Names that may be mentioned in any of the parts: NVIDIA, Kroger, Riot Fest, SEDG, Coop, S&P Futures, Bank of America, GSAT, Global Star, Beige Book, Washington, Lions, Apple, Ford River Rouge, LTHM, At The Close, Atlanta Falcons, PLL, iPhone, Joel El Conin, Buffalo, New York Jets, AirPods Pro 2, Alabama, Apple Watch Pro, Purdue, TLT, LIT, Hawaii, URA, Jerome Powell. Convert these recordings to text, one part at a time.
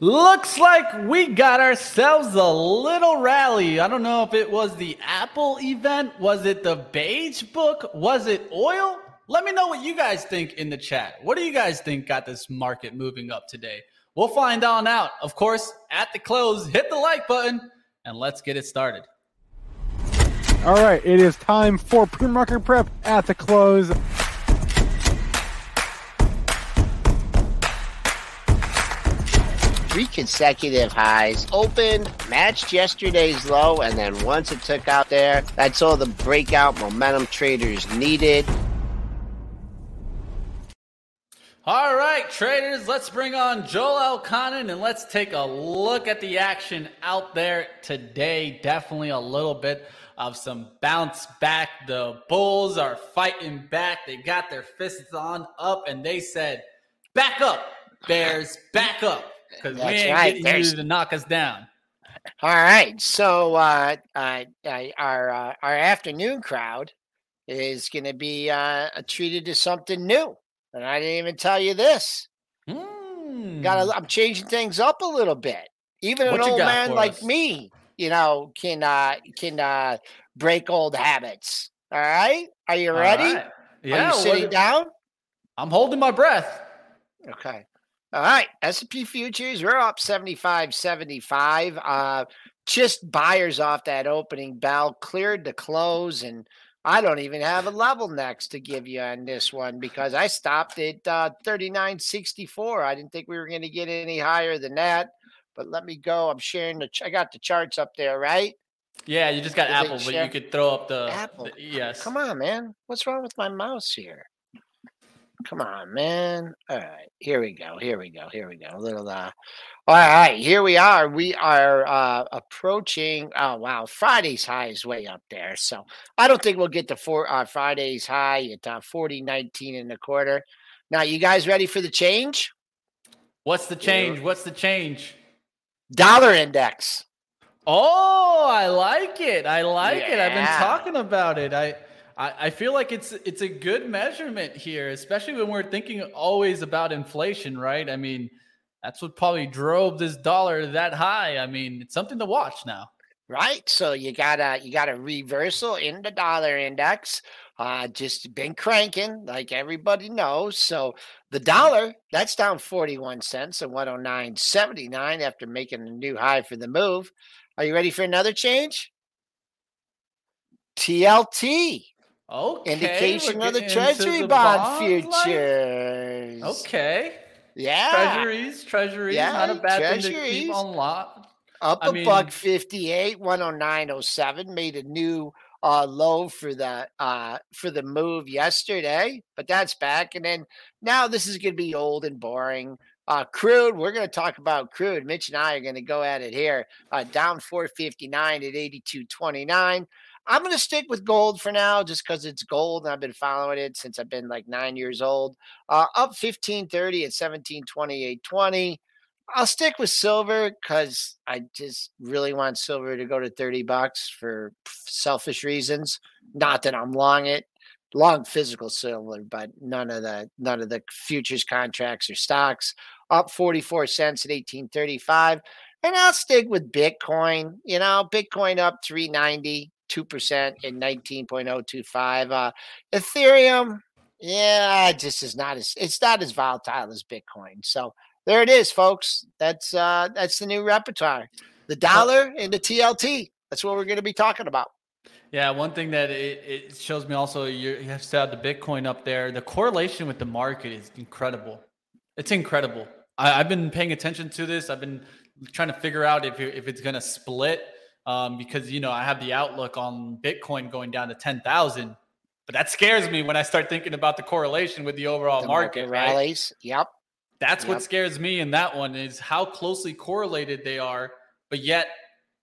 Looks like we got ourselves a little rally. I don't know if it was the Apple event. Was it the Beige Book? Was it oil? Let me know what you guys think in the chat. What do you guys think got this market moving up today? We'll find on out. Of course, at the close, hit the like button and let's get it started. All right, it is time for pre-market prep at the close. Three consecutive highs, opened, matched yesterday's low, and then once it took out there, that's all the breakout momentum traders needed. All right, traders, let's bring on Joel El Conin and let's take a look at the action out there today. Definitely a little bit of some bounce back. The bulls are fighting back. They got their fists on up and they said, back up, bears, back up. Because we ain't getting you to knock us down. All right. So our afternoon crowd is going to be treated to something new. And I didn't even tell you this. I'm changing things up a little bit. Even an old man like me, you know, can break old habits. All right. Are you ready? Right. Yeah, are you sitting down? I'm holding my breath. Okay. All right, S&P Futures, we're up 75.75. Just buyers off that opening bell, cleared the close, and I don't even have a level next to give you on this one because I stopped at 39.64. I didn't think we were going to get any higher than that, but let me go. I'm sharing I got the charts up there, right? Yeah, you just got Apple, but you could throw up the Apple. Yes. Come on, man. What's wrong with my mouse here? Come on, man. All right. Here we go. A little, all right. Here we are. We are approaching. Oh, wow. Friday's high is way up there. So I don't think we'll get to Friday's high at 40.19 and a quarter. Now, you guys ready for the change? What's the change? Dollar index. Oh, I like it. I've been talking about it. I feel like it's a good measurement here, especially when we're thinking always about inflation, right? I mean, that's what probably drove this dollar that high. I mean, it's something to watch now. Right. So you got a reversal in the dollar index. Just been cranking like everybody knows. So the dollar, that's down 41 cents at 109.79 after making a new high for the move. Are you ready for another change? TLT. Okay, indication of the treasury bond futures. Okay. Yeah. Treasuries. Yeah, not a bad thing to keep on lot. Up $1.58, 109.07. Made a new low for the move yesterday, but that's back. And then now this is going to be old and boring. Crude, we're going to talk about crude. Mitch and I are going to go at it here. Down $4.59 at 82.29. I'm going to stick with gold for now just because it's gold and I've been following it since I've been like 9 years old. Up 15.30 at 17.28.20. I'll stick with silver because I just really want silver to go to $30 for selfish reasons. Not that I'm long physical silver, but none of the futures contracts or stocks. Up 44 cents at 18.35. And I'll stick with Bitcoin. You know, Bitcoin up 390. 2% in 19.025. Ethereum, it's not as volatile as Bitcoin. So there it is, folks. That's the new repertoire. The dollar and the TLT. That's what we're going to be talking about. Yeah, one thing that it shows me also, you have to have the Bitcoin up there. The correlation with the market is incredible. It's incredible. I've been paying attention to this. I've been trying to figure out if it's going to split because, you know, I have the outlook on Bitcoin going down to 10,000. But that scares me when I start thinking about the correlation with the overall market, right? Rallies. Yep. That's what scares me in that one is how closely correlated they are. But yet,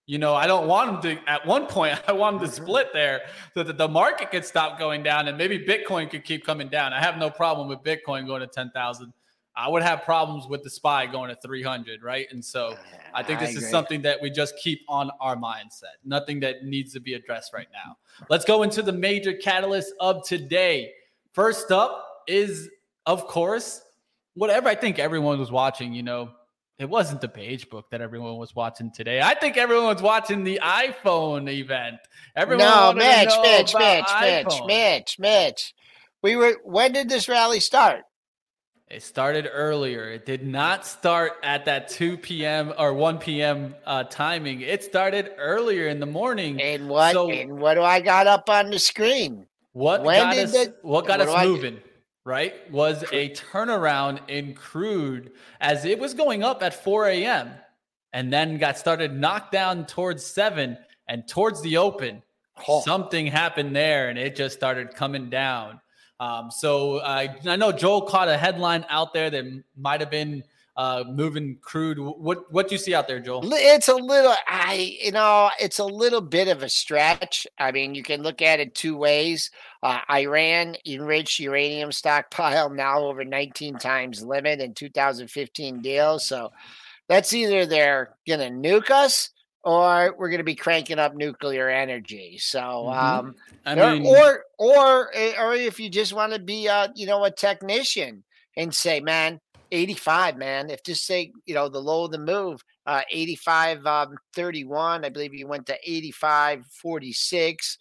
you know, I don't want them to, at one point, I want them to split there so that the market could stop going down and maybe Bitcoin could keep coming down. I have no problem with Bitcoin going to 10,000. I would have problems with the SPY going to 300, right? And so I think this is something that we just keep on our mindset, nothing that needs to be addressed right now. Let's go into the major catalysts of today. First up is, of course, whatever I think everyone was watching, you know, it wasn't the Beige Book that everyone was watching today. I think everyone was watching the iPhone event. Everyone Mitch. We were. When did this rally start? It started earlier. It did not start at that 2 p.m. or 1 p.m. Timing. It started earlier in the morning. And what? So, and what do I got up on the screen? What got us moving? Right, was a turnaround in crude as it was going up at 4 a.m. and then got started knocked down towards 7 and towards the open. Oh. Something happened there and it just started coming down. I know Joel caught a headline out there that might have been moving crude. What do you see out there, Joel? It's a little bit of a stretch. I mean, you can look at it two ways. Iran enriched uranium stockpile now over 19 times limit in 2015 deal. So that's either they're going to nuke us or we're going to be cranking up nuclear energy. So, or if you just want to be a technician and say, man, 85, man, if just say, you know, the low of the move, 85.31, I believe you went to 85.46.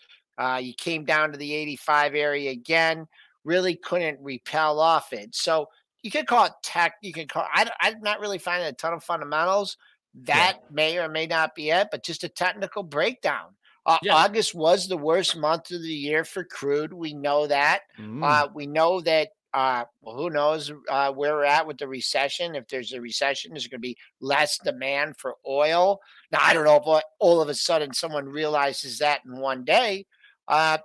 You came down to the 85 area again, really couldn't repel off it. So you could call it tech. You can call I'm not really finding a ton of fundamentals. May or may not be it, but just a technical breakdown. August was the worst month of the year for crude. We know that. We know that. Who knows where we're at with the recession. If there's a recession, there's going to be less demand for oil. Now, I don't know if all of a sudden someone realizes that in one day, but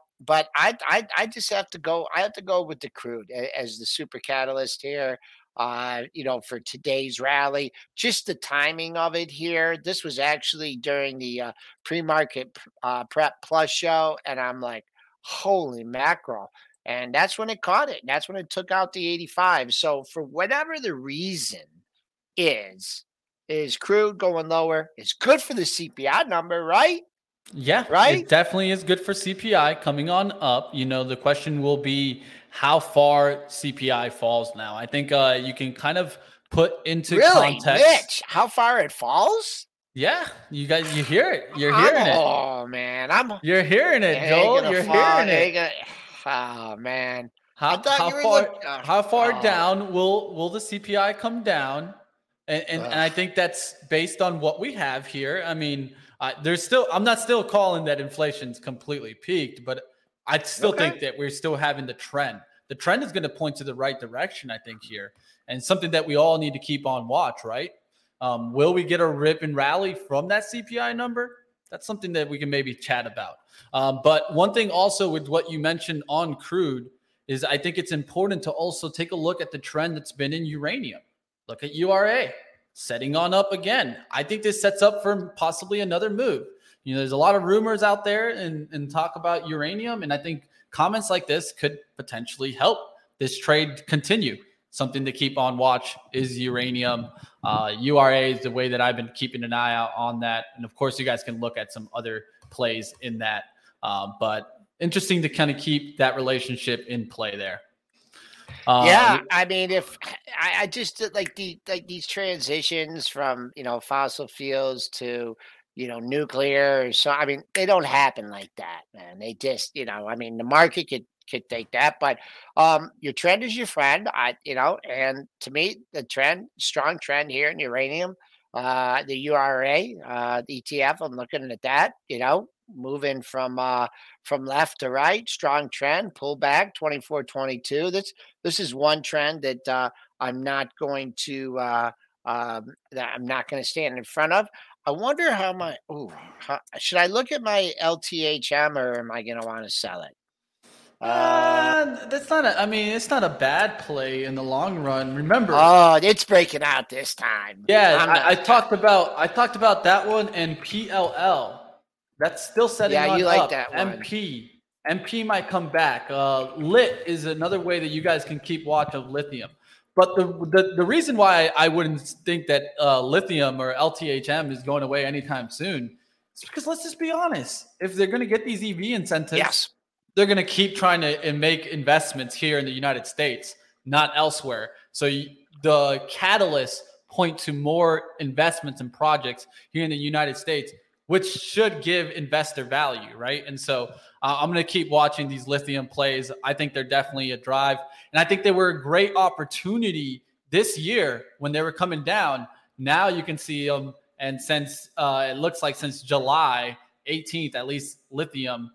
I just have to go. I have to go with the crude as the super catalyst here, for today's rally. Just the timing of it here. This was actually during the pre-market prep plus show, and I'm like, holy mackerel. And that's when it caught it. And that's when it took out the 85. So for whatever the reason is crude going lower is good for the CPI number, right? Yeah, right. It definitely is good for CPI coming on up. You know, the question will be how far CPI falls now. I think you can kind of put into context. Mitch, how far it falls? Yeah, you guys, you hear it. You're hearing it. Oh, man. You're hearing it, Joel. You're hearing it. Oh, man. How far down will the CPI come down? And I think that's based on what we have here. I mean, I'm not calling that inflation's completely peaked, but I still think that we're still having the trend. The trend is going to point to the right direction, I think, here. And something that we all need to keep on watch, right? Will we get a rip and rally from that CPI number? That's something that we can maybe chat about. But one thing also with what you mentioned on crude is I think it's important to also take a look at the trend that's been in uranium. Look at URA setting on up again. I think this sets up for possibly another move. You know, there's a lot of rumors out there and talk about uranium. And I think comments like this could potentially help this trade continue. Something to keep on watch is uranium. URA is the way that I've been keeping an eye out on that. And of course, you guys can look at some other plays in that. But interesting to kind of keep that relationship in play there. I mean, if I just like these transitions from, you know, fossil fuels to, you know, nuclear. So, I mean, they don't happen like that, man. They just, you know, I mean, the market could could take that. But your trend is your friend, and to me, the strong trend here in uranium, the URA, the ETF, I'm looking at that, moving from left to right, strong trend, pull back 24.22. This is one trend that I'm not going to stand in front of. I wonder should I look at my LTHM or am I going to want to sell it? It's not a bad play in the long run. Remember, it's breaking out this time. Yeah, I talked about that one and PLL. That's still setting up. Yeah, you like that one. MP might come back. LIT is another way that you guys can keep watch of lithium. But the reason why I wouldn't think that lithium or LTHM is going away anytime soon is because, let's just be honest, if they're going to get these EV incentives, yes, they're going to keep trying to make investments here in the United States, not elsewhere. So the catalysts point to more investments and projects here in the United States, which should give investor value, right? And so I'm going to keep watching these lithium plays. I think they're definitely a drive. And I think they were a great opportunity this year when they were coming down. Now you can see them. And since July 18th, at least lithium,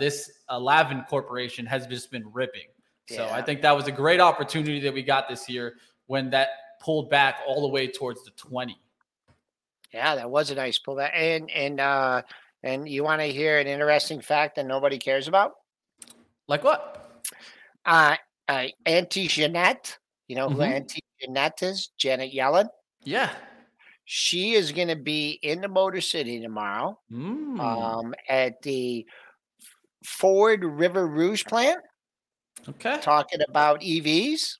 this Lavin Corporation has just been ripping. Yeah. So I think that was a great opportunity that we got this year when that pulled back all the way towards the 20. Yeah, that was a nice pullback. And you want to hear an interesting fact that nobody cares about? Like what? Auntie Jeanette. You know who Auntie Jeanette is? Janet Yellen. Yeah. She is going to be in the Motor City tomorrow at the Ford River Rouge plant. Okay. Talking about EVs.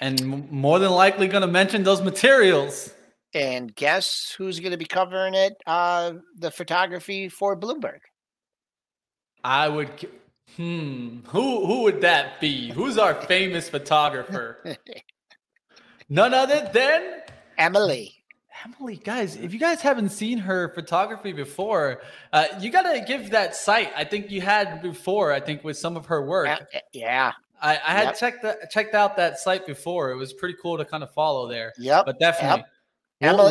And more than likely going to mention those materials. And guess who's going to be covering it? The photography for Bloomberg. I would. Who would that be? Who's our famous photographer? None other than Emily. Emily, guys, if you guys haven't seen her photography before, you got to give that site. I think you had before. I think with some of her work. Yeah. I had checked out that site before. It was pretty cool to kind of follow there. Yep. But definitely. Yep.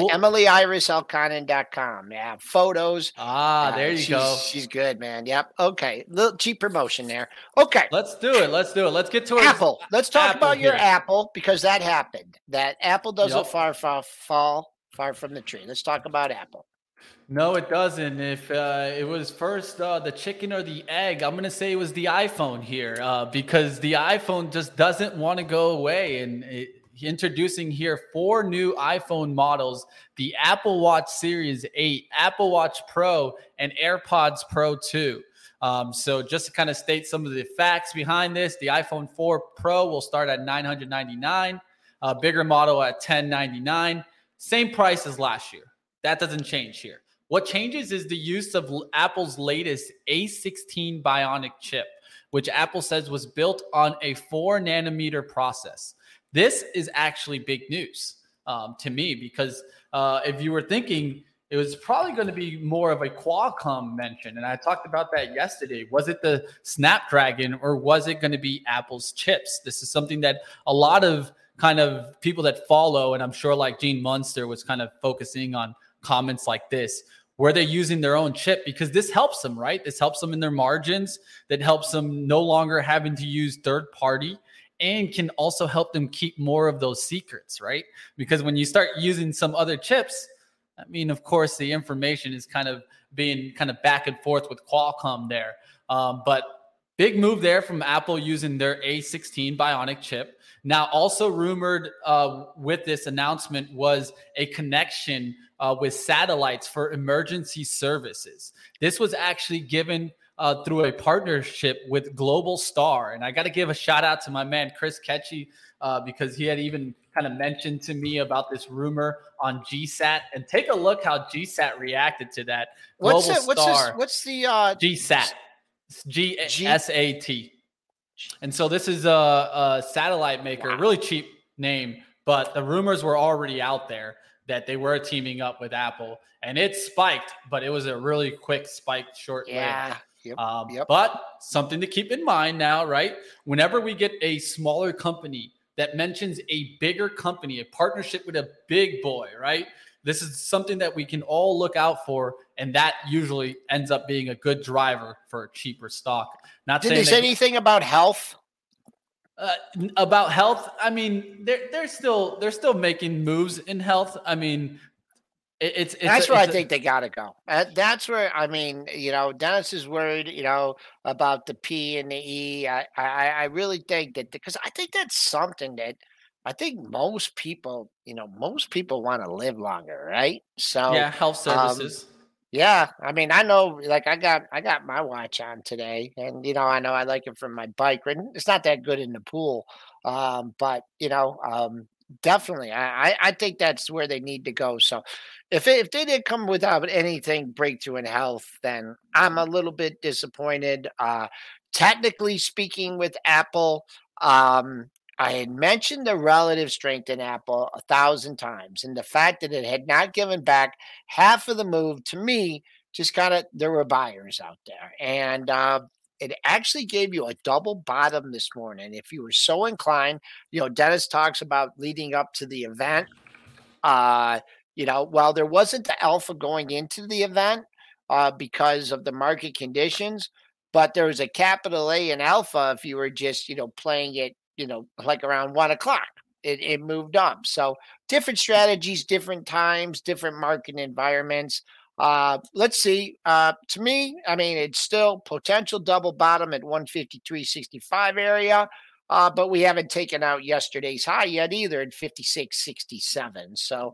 Emily Iris Alkonin.com. Yeah, photos. There you go. She's good, man. Yep. Okay, little cheap promotion there. Okay, let's do it. Let's get to Apple. Let's talk about your Apple, because that happened. That Apple doesn't fall far from the tree. Let's talk about Apple. No, it doesn't. If it was first the chicken or the egg, I'm going to say it was the iPhone here, because the iPhone just doesn't want to go away, and it, introducing here 4 new iPhone models, the Apple Watch Series 8, Apple Watch Pro, and AirPods Pro 2. So just to kind of state some of the facts behind this, the iPhone 4 Pro will start at $999, a bigger model at $1,099, same price as last year. That doesn't change here. What changes is the use of Apple's latest A16 Bionic chip, which Apple says was built on a 4-nanometer process. This is actually big news to me, because if you were thinking, it was probably going to be more of a Qualcomm mention. And I talked about that yesterday. Was it the Snapdragon or was it going to be Apple's chips? This is something that a lot of kind of people that follow, and I'm sure like Gene Munster was kind of focusing on comments like this. Were they using their own chip? Because this helps them, right? This helps them in their margins. That helps them no longer having to use third party, and can also help them keep more of those secrets, right? Because when you start using some other chips, I mean, of course, the information is kind of being kind of back and forth with Qualcomm there. But big move there from Apple using their A16 Bionic chip. Now, also rumored with this announcement was a connection with satellites for emergency services. This was actually given through a partnership with Global Star. And I got to give a shout out to my man, Chris Ketchy, because he had even kind of mentioned to me about this rumor on GSAT. And take a look how GSAT reacted to that. What's the GSAT? GSAT. And so this is a satellite maker, really cheap name, but the rumors were already out there that they were teaming up with Apple. And it spiked, but it was a really quick spike shortly. Yeah. But something to keep in mind now, right? Whenever we get a smaller company that mentions a bigger company, a partnership with a big boy, right? This is something that we can all look out for, and that usually ends up being a good driver for a cheaper stock. Not saying there's anything about health. About health, I mean, they're still making moves in health. I mean, it's that's where I think they got to go. That's where, I mean, you know, Dennis is worried, you know, about the P and the E. I really think that, because I think that's something that I think most people, you know, most people want to live longer, right? So yeah, health services. Yeah, I mean, I know, like, I got my watch on today, and you know, I know I like it from my bike. It's not that good in the pool, but you know, definitely, I think that's where they need to go. So, if they did come without anything breakthrough in health, then I'm a little bit disappointed. Technically speaking, with Apple, I had mentioned the relative strength in Apple 1,000 times, and the fact that it had not given back half of the move, to me, just kind of, there were buyers out there. And it actually gave you a double bottom this morning. If you were so inclined, you know, Dennis talks about leading up to the event. You know, while there wasn't the alpha going into the event because of the market conditions, but there was a capital A in alpha if you were just, you know, playing it, you know, like around 1 o'clock, it moved up. So different strategies, different times, different market environments. Let's see. To me, I mean, it's still potential double bottom at 153.65 area, but we haven't taken out yesterday's high yet either at 56.67. So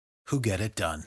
who get it done.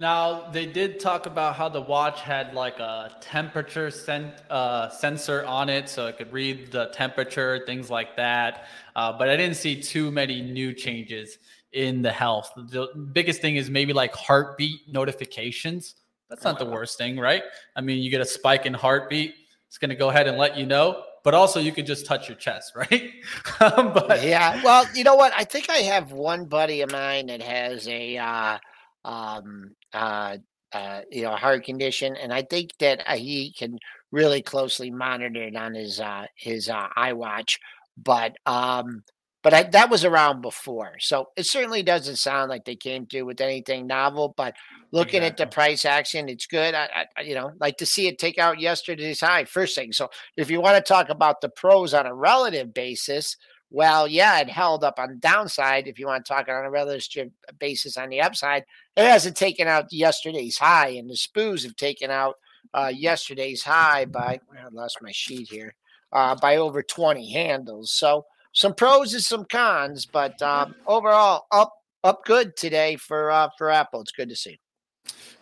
Now, they did talk about how the watch had like a temperature sensor on it, so it could read the temperature, things like that. But I didn't see too many new changes in the health. The biggest thing is maybe like heartbeat notifications. That's not the worst thing, right? I mean, you get a spike in heartbeat, it's going to go ahead and let you know. But also, you could just touch your chest, right? But yeah. Well, you know what? I think I have one buddy of mine that has a you know, heart condition, and I think that he can really closely monitor it on his iWatch, but that was around before, so it certainly doesn't sound like they came through with anything novel. But looking at the price action, it's good. I you know, like to see it take out yesterday's high first thing. So if you want to talk about the pros on a relative basis. Well, yeah, it held up on the downside. If you want to talk on a relative basis on the upside, it hasn't taken out yesterday's high, and the SPYs have taken out yesterday's high by, I lost my sheet here, by over 20 handles. So some pros and some cons, but overall up good today for Apple. It's good to see.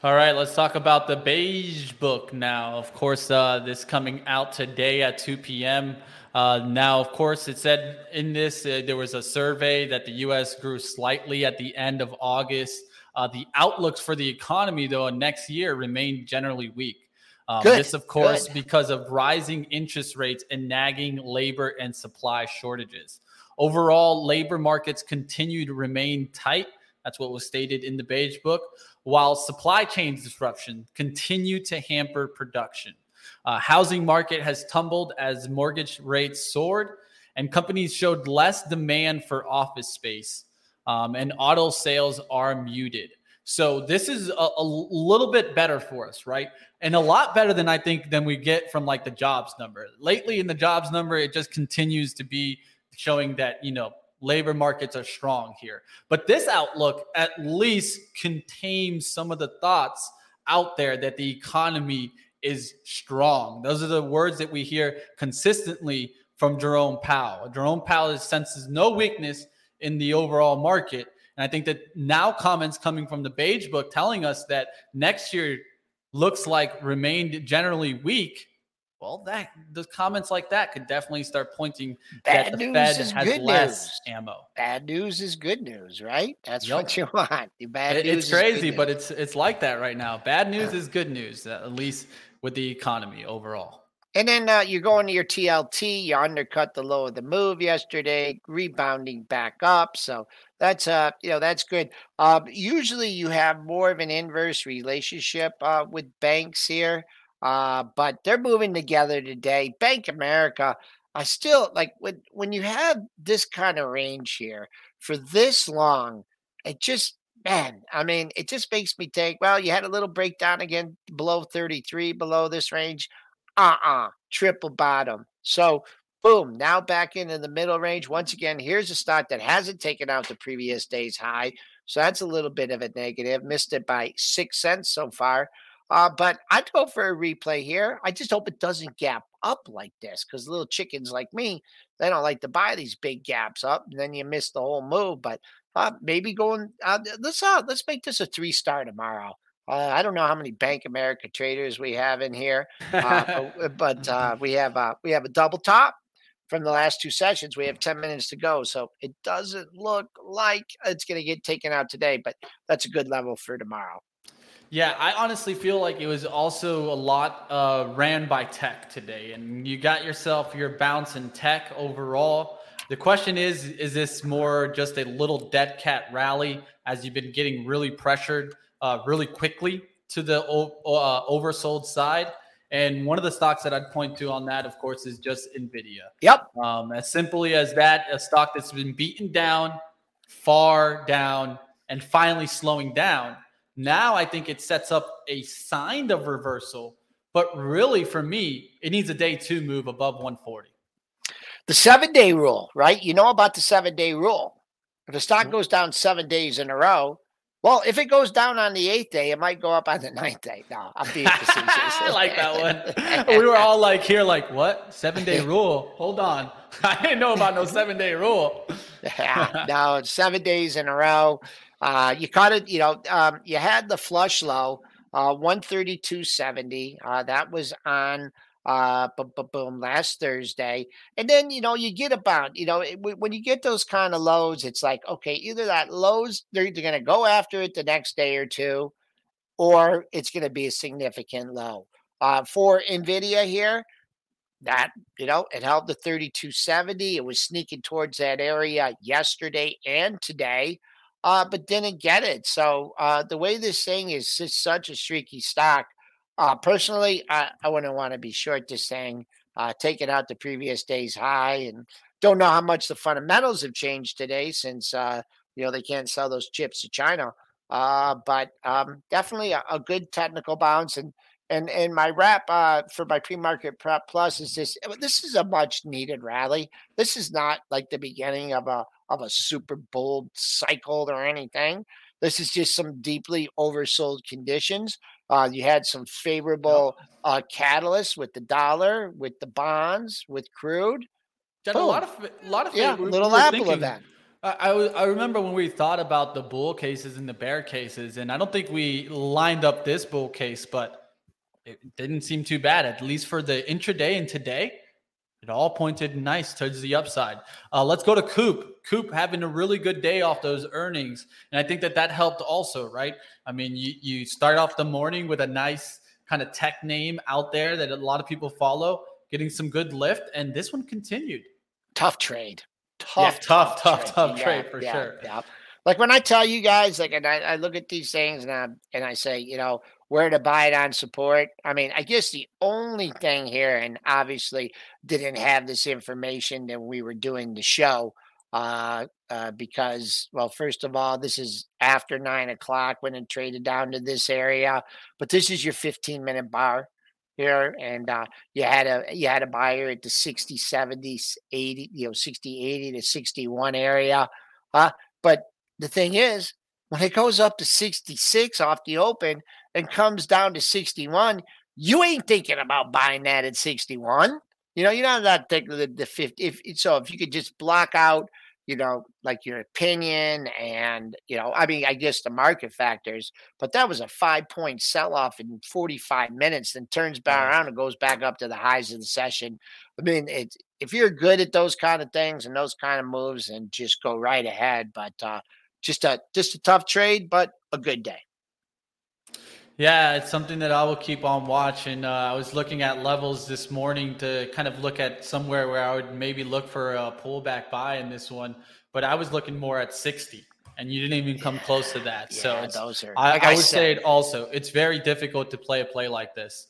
All right, let's talk about the Beige Book now. Of course, this coming out today at 2 p.m. Now, of course, it said in this, there was a survey that the U.S. grew slightly at the end of August. The outlooks for the economy, though, next year remained generally weak. This, of course, because of rising interest rates and nagging labor and supply shortages. Overall, labor markets continue to remain tight. That's what was stated in the Beige Book, while supply chain disruption continue to hamper production. Housing market has tumbled as mortgage rates soared, and companies showed less demand for office space, and auto sales are muted. So this is a little bit better for us, right? And a lot better than I think than we get from like the jobs number. Lately in the jobs number, it just continues to be showing that, you know, labor markets are strong here. But this outlook at least contains some of the thoughts out there that the economy is strong. Those are the words that we hear consistently from Jerome Powell. Jerome Powell senses no weakness in the overall market. And I think that now comments coming from the Beige Book telling us that next year looks like remained generally weak, well, that the comments like that could definitely start pointing that the Fed has less ammo. Bad news is good news, right? That's what you want. It's crazy, but it's like that right now. Bad news is good news, at least with the economy overall. And then you go into your TLT, you undercut the low of the move yesterday, rebounding back up. So that's that's good. Usually you have more of an inverse relationship with banks here, but they're moving together today. Bank America, I still like when you have this kind of range here for this long, it just. Man, I mean, it just makes me think, well, you had a little breakdown again below 33, below this range. Triple bottom. So, boom, now back into the middle range. Once again, here's a stock that hasn't taken out the previous day's high. So that's a little bit of a negative. Missed it by 6 cents so far. But I'd go for a replay here. I just hope it doesn't gap up like this because little chickens like me, they don't like to buy these big gaps up. And then you miss the whole move. But maybe going let's make this a 3-star tomorrow. I don't know how many Bank America traders we have in here, but we have a double top from the last two sessions. We have 10 minutes to go, so it doesn't look like it's going to get taken out today. But that's a good level for tomorrow. Yeah, I honestly feel like it was also a lot ran by tech today, and you got yourself your bounce in tech overall. The question is this more just a little dead cat rally as you've been getting really pressured really quickly to the oversold side? And one of the stocks that I'd point to on that, of course, is just NVIDIA. Yep. As simply as that, a stock that's been beaten down, far down, and finally slowing down. Now I think it sets up a sign of reversal. But really, for me, it needs a day two move above 140. The 7-day rule, right? You know about the 7-day rule. If a stock goes down 7 days in a row, well, if it goes down on the 8th day, it might go up on the 9th day. No, I'm being facetious. I like that one. We were all like here, like, what? 7-day rule? Hold on. I didn't know about no 7-day rule. Yeah, no, 7 days in a row. You caught it, you had the flush low, 132.70. That was on... boom last Thursday. And then, you get about, when you get those kind of lows, it's like, okay, either that lows, they're either going to go after it the next day or two, or it's going to be a significant low. For NVIDIA here, that, it held the 3270. It was sneaking towards that area yesterday and today, but didn't get it. So the way this thing is such a streaky stock, personally, I wouldn't want to be short this thing, taking out the previous day's high, and don't know how much the fundamentals have changed today since, they can't sell those chips to China. But definitely a good technical bounce. And my wrap for my pre-market prep plus is this is a much needed rally. This is not like the beginning of a super bull cycle or anything. This is just some deeply oversold conditions. You had some favorable catalysts with the dollar, with the bonds, with crude. A lot of little Apple event. I remember when we thought about the bull cases and the bear cases, and I don't think we lined up this bull case, but it didn't seem too bad, at least for the intraday and today. It all pointed nice towards the upside. Let's go to Coop. Coop having a really good day off those earnings. And I think that helped also, right? I mean, you start off the morning with a nice kind of tech name out there that a lot of people follow, getting some good lift. And this one continued. Tough trade. Tough trade for sure. Yeah. Like when I tell you guys, like, and I look at these things and I say, where to buy it on support. I mean, I guess the only thing here, and obviously didn't have this information that we were doing the show because, well, first of all, this is after 9 o'clock when it traded down to this area, but this is your 15-minute bar here. And you had a buyer at the 60, 70, 80, 60, 80 to 61 area. But the thing is, when it goes up to 66 off the open and comes down to 61, you ain't thinking about buying that at 61. You're not thinking the 50. So if you could just block out, you know, like your opinion and, you know, I mean, I guess the market factors, but that was a 5-point sell-off in 45 minutes, then turns back around and goes back up to the highs of the session. I mean, it's, if you're good at those kind of things and those kind of moves, and just go right ahead, but just a tough trade, but a good day. Yeah, it's something that I will keep on watching. I was looking at levels this morning to kind of look at somewhere where I would maybe look for a pullback buy in this one, but I was looking more at 60, and you didn't even come close to that. Yeah, so it's, those are, like I would say it also, it's very difficult to play a play like this.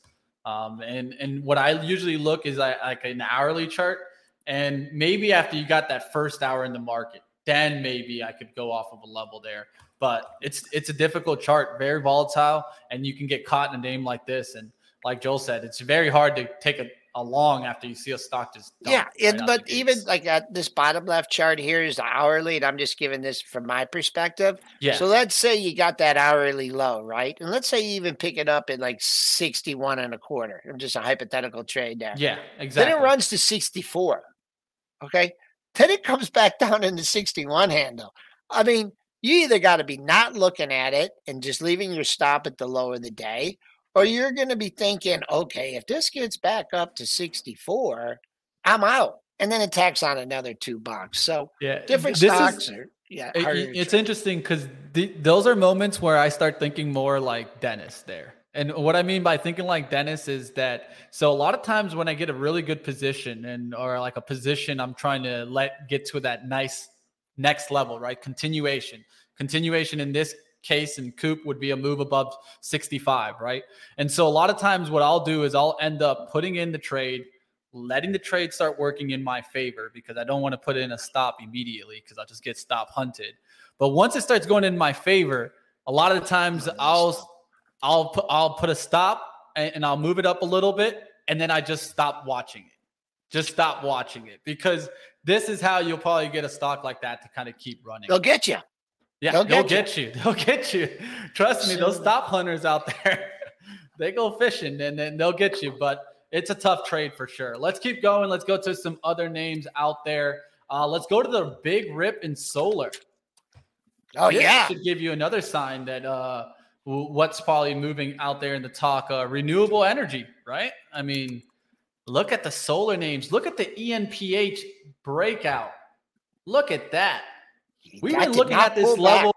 And what I usually look is like an hourly chart, and maybe after you got that first hour in the market, then maybe I could go off of a level there. But it's a difficult chart, very volatile, and you can get caught in a name like this. And like Joel said, it's very hard to take a long after you see a stock just dump. Yeah, right, but even like at this bottom left chart here is the hourly, and I'm just giving this from my perspective. Yeah. So let's say you got that hourly low, right? And let's say you even pick it up at like 61.25. I'm just a hypothetical trade there. Yeah, exactly. Then it runs to 64. Okay. Then it comes back down in the 61 handle. I mean, you either got to be not looking at it and just leaving your stop at the low of the day, or you're going to be thinking, okay, if this gets back up to 64, I'm out. And then it tacks on another $2. So yeah, different stocks are It's interesting because those are moments where I start thinking more like Dennis there. And what I mean by thinking like Dennis is that, so a lot of times when I get a really good position and, or like a position I'm trying to let get to that nice next level, right? Continuation in this case in Coop would be a move above 65, right? And so a lot of times what I'll do is I'll end up putting in the trade, letting the trade start working in my favor, because I don't want to put in a stop immediately because I'll just get stop hunted. But once it starts going in my favor, a lot of the times I'll put a stop and I'll move it up a little bit, and then I just stop watching it. Because this is how you'll probably get a stock like that to kind of keep running. They'll get you. Yeah, they'll get you. Trust me, those stop hunters out there, they go fishing and then they'll get you. But it's a tough trade for sure. Let's keep going. Let's go to some other names out there. Let's go to the big rip in solar. Oh, this should give you another sign that what's probably moving out there in the talk, renewable energy, right? I mean, look at the solar names. Look at the ENPH breakout. Look at that. We've been looking at this level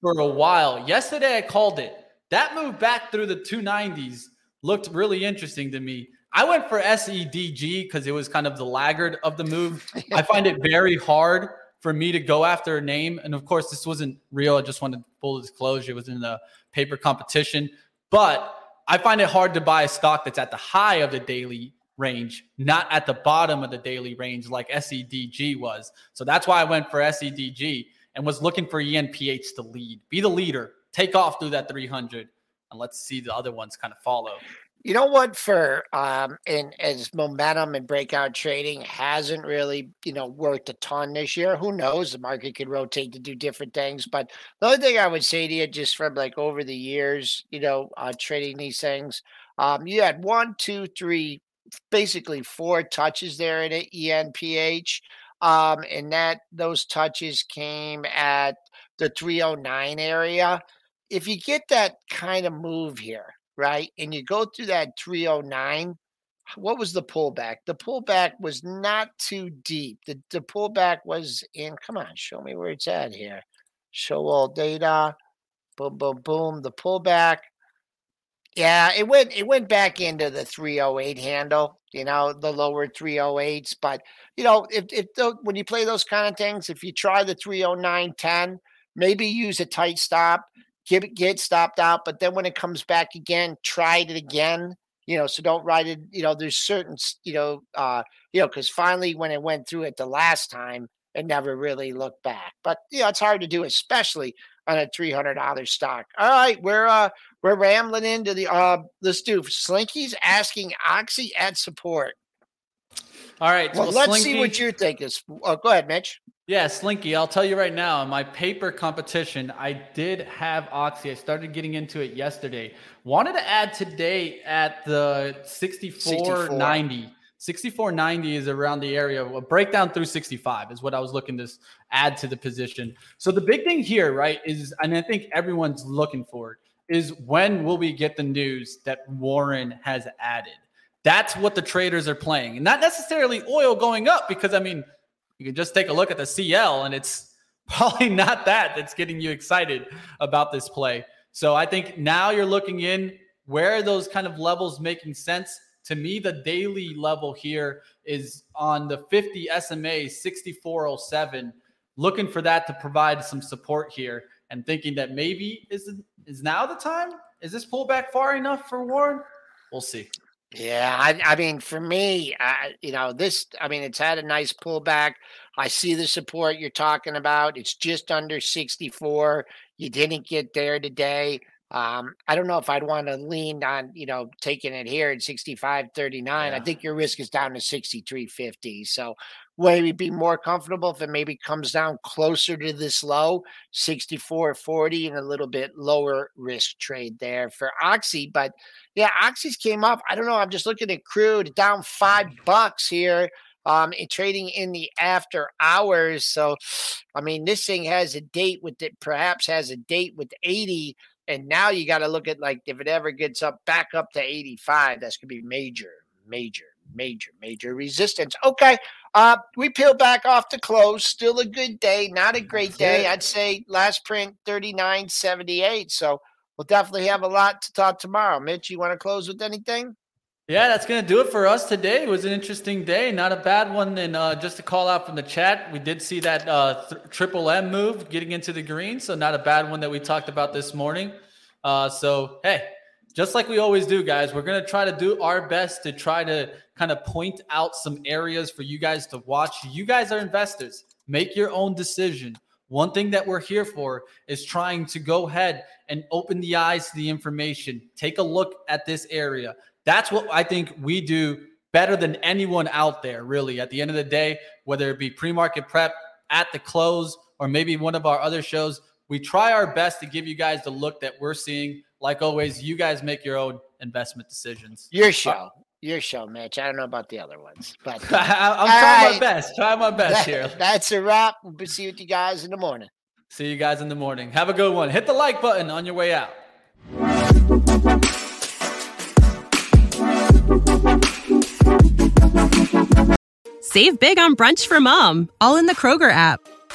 for a while. Yesterday, I called it. That move back through the 290s looked really interesting to me. I went for SEDG because it was kind of the laggard of the move. I find it very hard for me to go after a name. And of course, this wasn't real. I just wanted full disclosure. It was in the paper competition. But I find it hard to buy a stock that's at the high of the daily range, not at the bottom of the daily range like SEDG was. So that's why I went for SEDG and was looking for ENPH to lead, be the leader, take off through that 300, and let's see the other ones kind of follow. You know what, for as momentum and breakout trading hasn't really, worked a ton this year. Who knows? The market could rotate to do different things. But the only thing I would say to you, just from like over the years, trading these things, you had 1, 2, 3, basically 4 touches there in an ENPH. And those touches came at the 309 area. If you get that kind of move here, right, and you go through that 309, what was the pullback? The pullback was not too deep. The pullback was in, come on, show me where it's at here. Show all data. Boom, boom, boom. The pullback. Yeah, it went back into the 308 handle, the lower 308s. But, when you play those kind of things, if you try the 309.10, maybe use a tight stop, get stopped out. But then when it comes back again, try it again, so don't ride it. There's certain, because finally when it went through it the last time, it never really looked back. But, it's hard to do, especially on a $300 stock. All right, we're rambling into the let's do Slinky's asking Oxy at support. All right. Well, let's see what you think is. Oh, go ahead, Mitch. Yeah, Slinky, I'll tell you right now, in my paper competition, I did have Oxy. I started getting into it yesterday. Wanted to add today at the 64.90. 6490 is around the area. A breakdown through 65 is what I was looking to add to the position. So the big thing here, right, is, and I think everyone's looking for it, is when will we get the news that Warren has added? That's what the traders are playing. And not necessarily oil going up, because, I mean, you can just take a look at the CL, and it's probably not that's getting you excited about this play. So I think now you're looking in, where are those kind of levels making sense? To me, the daily level here is on the 50 SMA 6407, looking for that to provide some support here and thinking that maybe is now the time? Is this pullback far enough for Warren? We'll see. Yeah, I mean, for me, it's had a nice pullback. I see the support you're talking about. It's just under 64. You didn't get there today. I don't know if I'd want to lean on, taking it here at 65.39. Yeah. I think your risk is down to 63.50. So would it be more comfortable if it maybe comes down closer to this low, 64.40, and a little bit lower risk trade there for Oxy? But yeah, Oxy's came up. I don't know. I'm just looking at crude down $5 here. Trading in the after hours. So, I mean, this thing has a date with 80. And now you got to look at, like, if it ever gets back up to 85, that's going to be major resistance. Okay. We peel back off the close. Still a good day. Not a great day. I'd say last print 39.78. So we'll definitely have a lot to talk tomorrow. Mitch, you want to close with anything? Yeah, that's going to do it for us today. It was an interesting day. Not a bad one. And just to call out from the chat, we did see that triple M move getting into the green. So not a bad one that we talked about this morning. So, hey, just like we always do, guys, we're going to try to do our best to try to kind of point out some areas for you guys to watch. You guys are investors. Make your own decision. One thing that we're here for is trying to go ahead and open the eyes to the information. Take a look at this area. That's what I think we do better than anyone out there, really. At the end of the day, whether it be pre-market prep, at the close, or maybe one of our other shows, we try our best to give you guys the look that we're seeing. Like always, you guys make your own investment decisions. Your show, Mitch. I don't know about the other ones, but I'm trying my best. Here. That's a wrap. We'll see you guys in the morning. Have a good one. Hit the like button on your way out. Save big on brunch for mom, all in the Kroger app.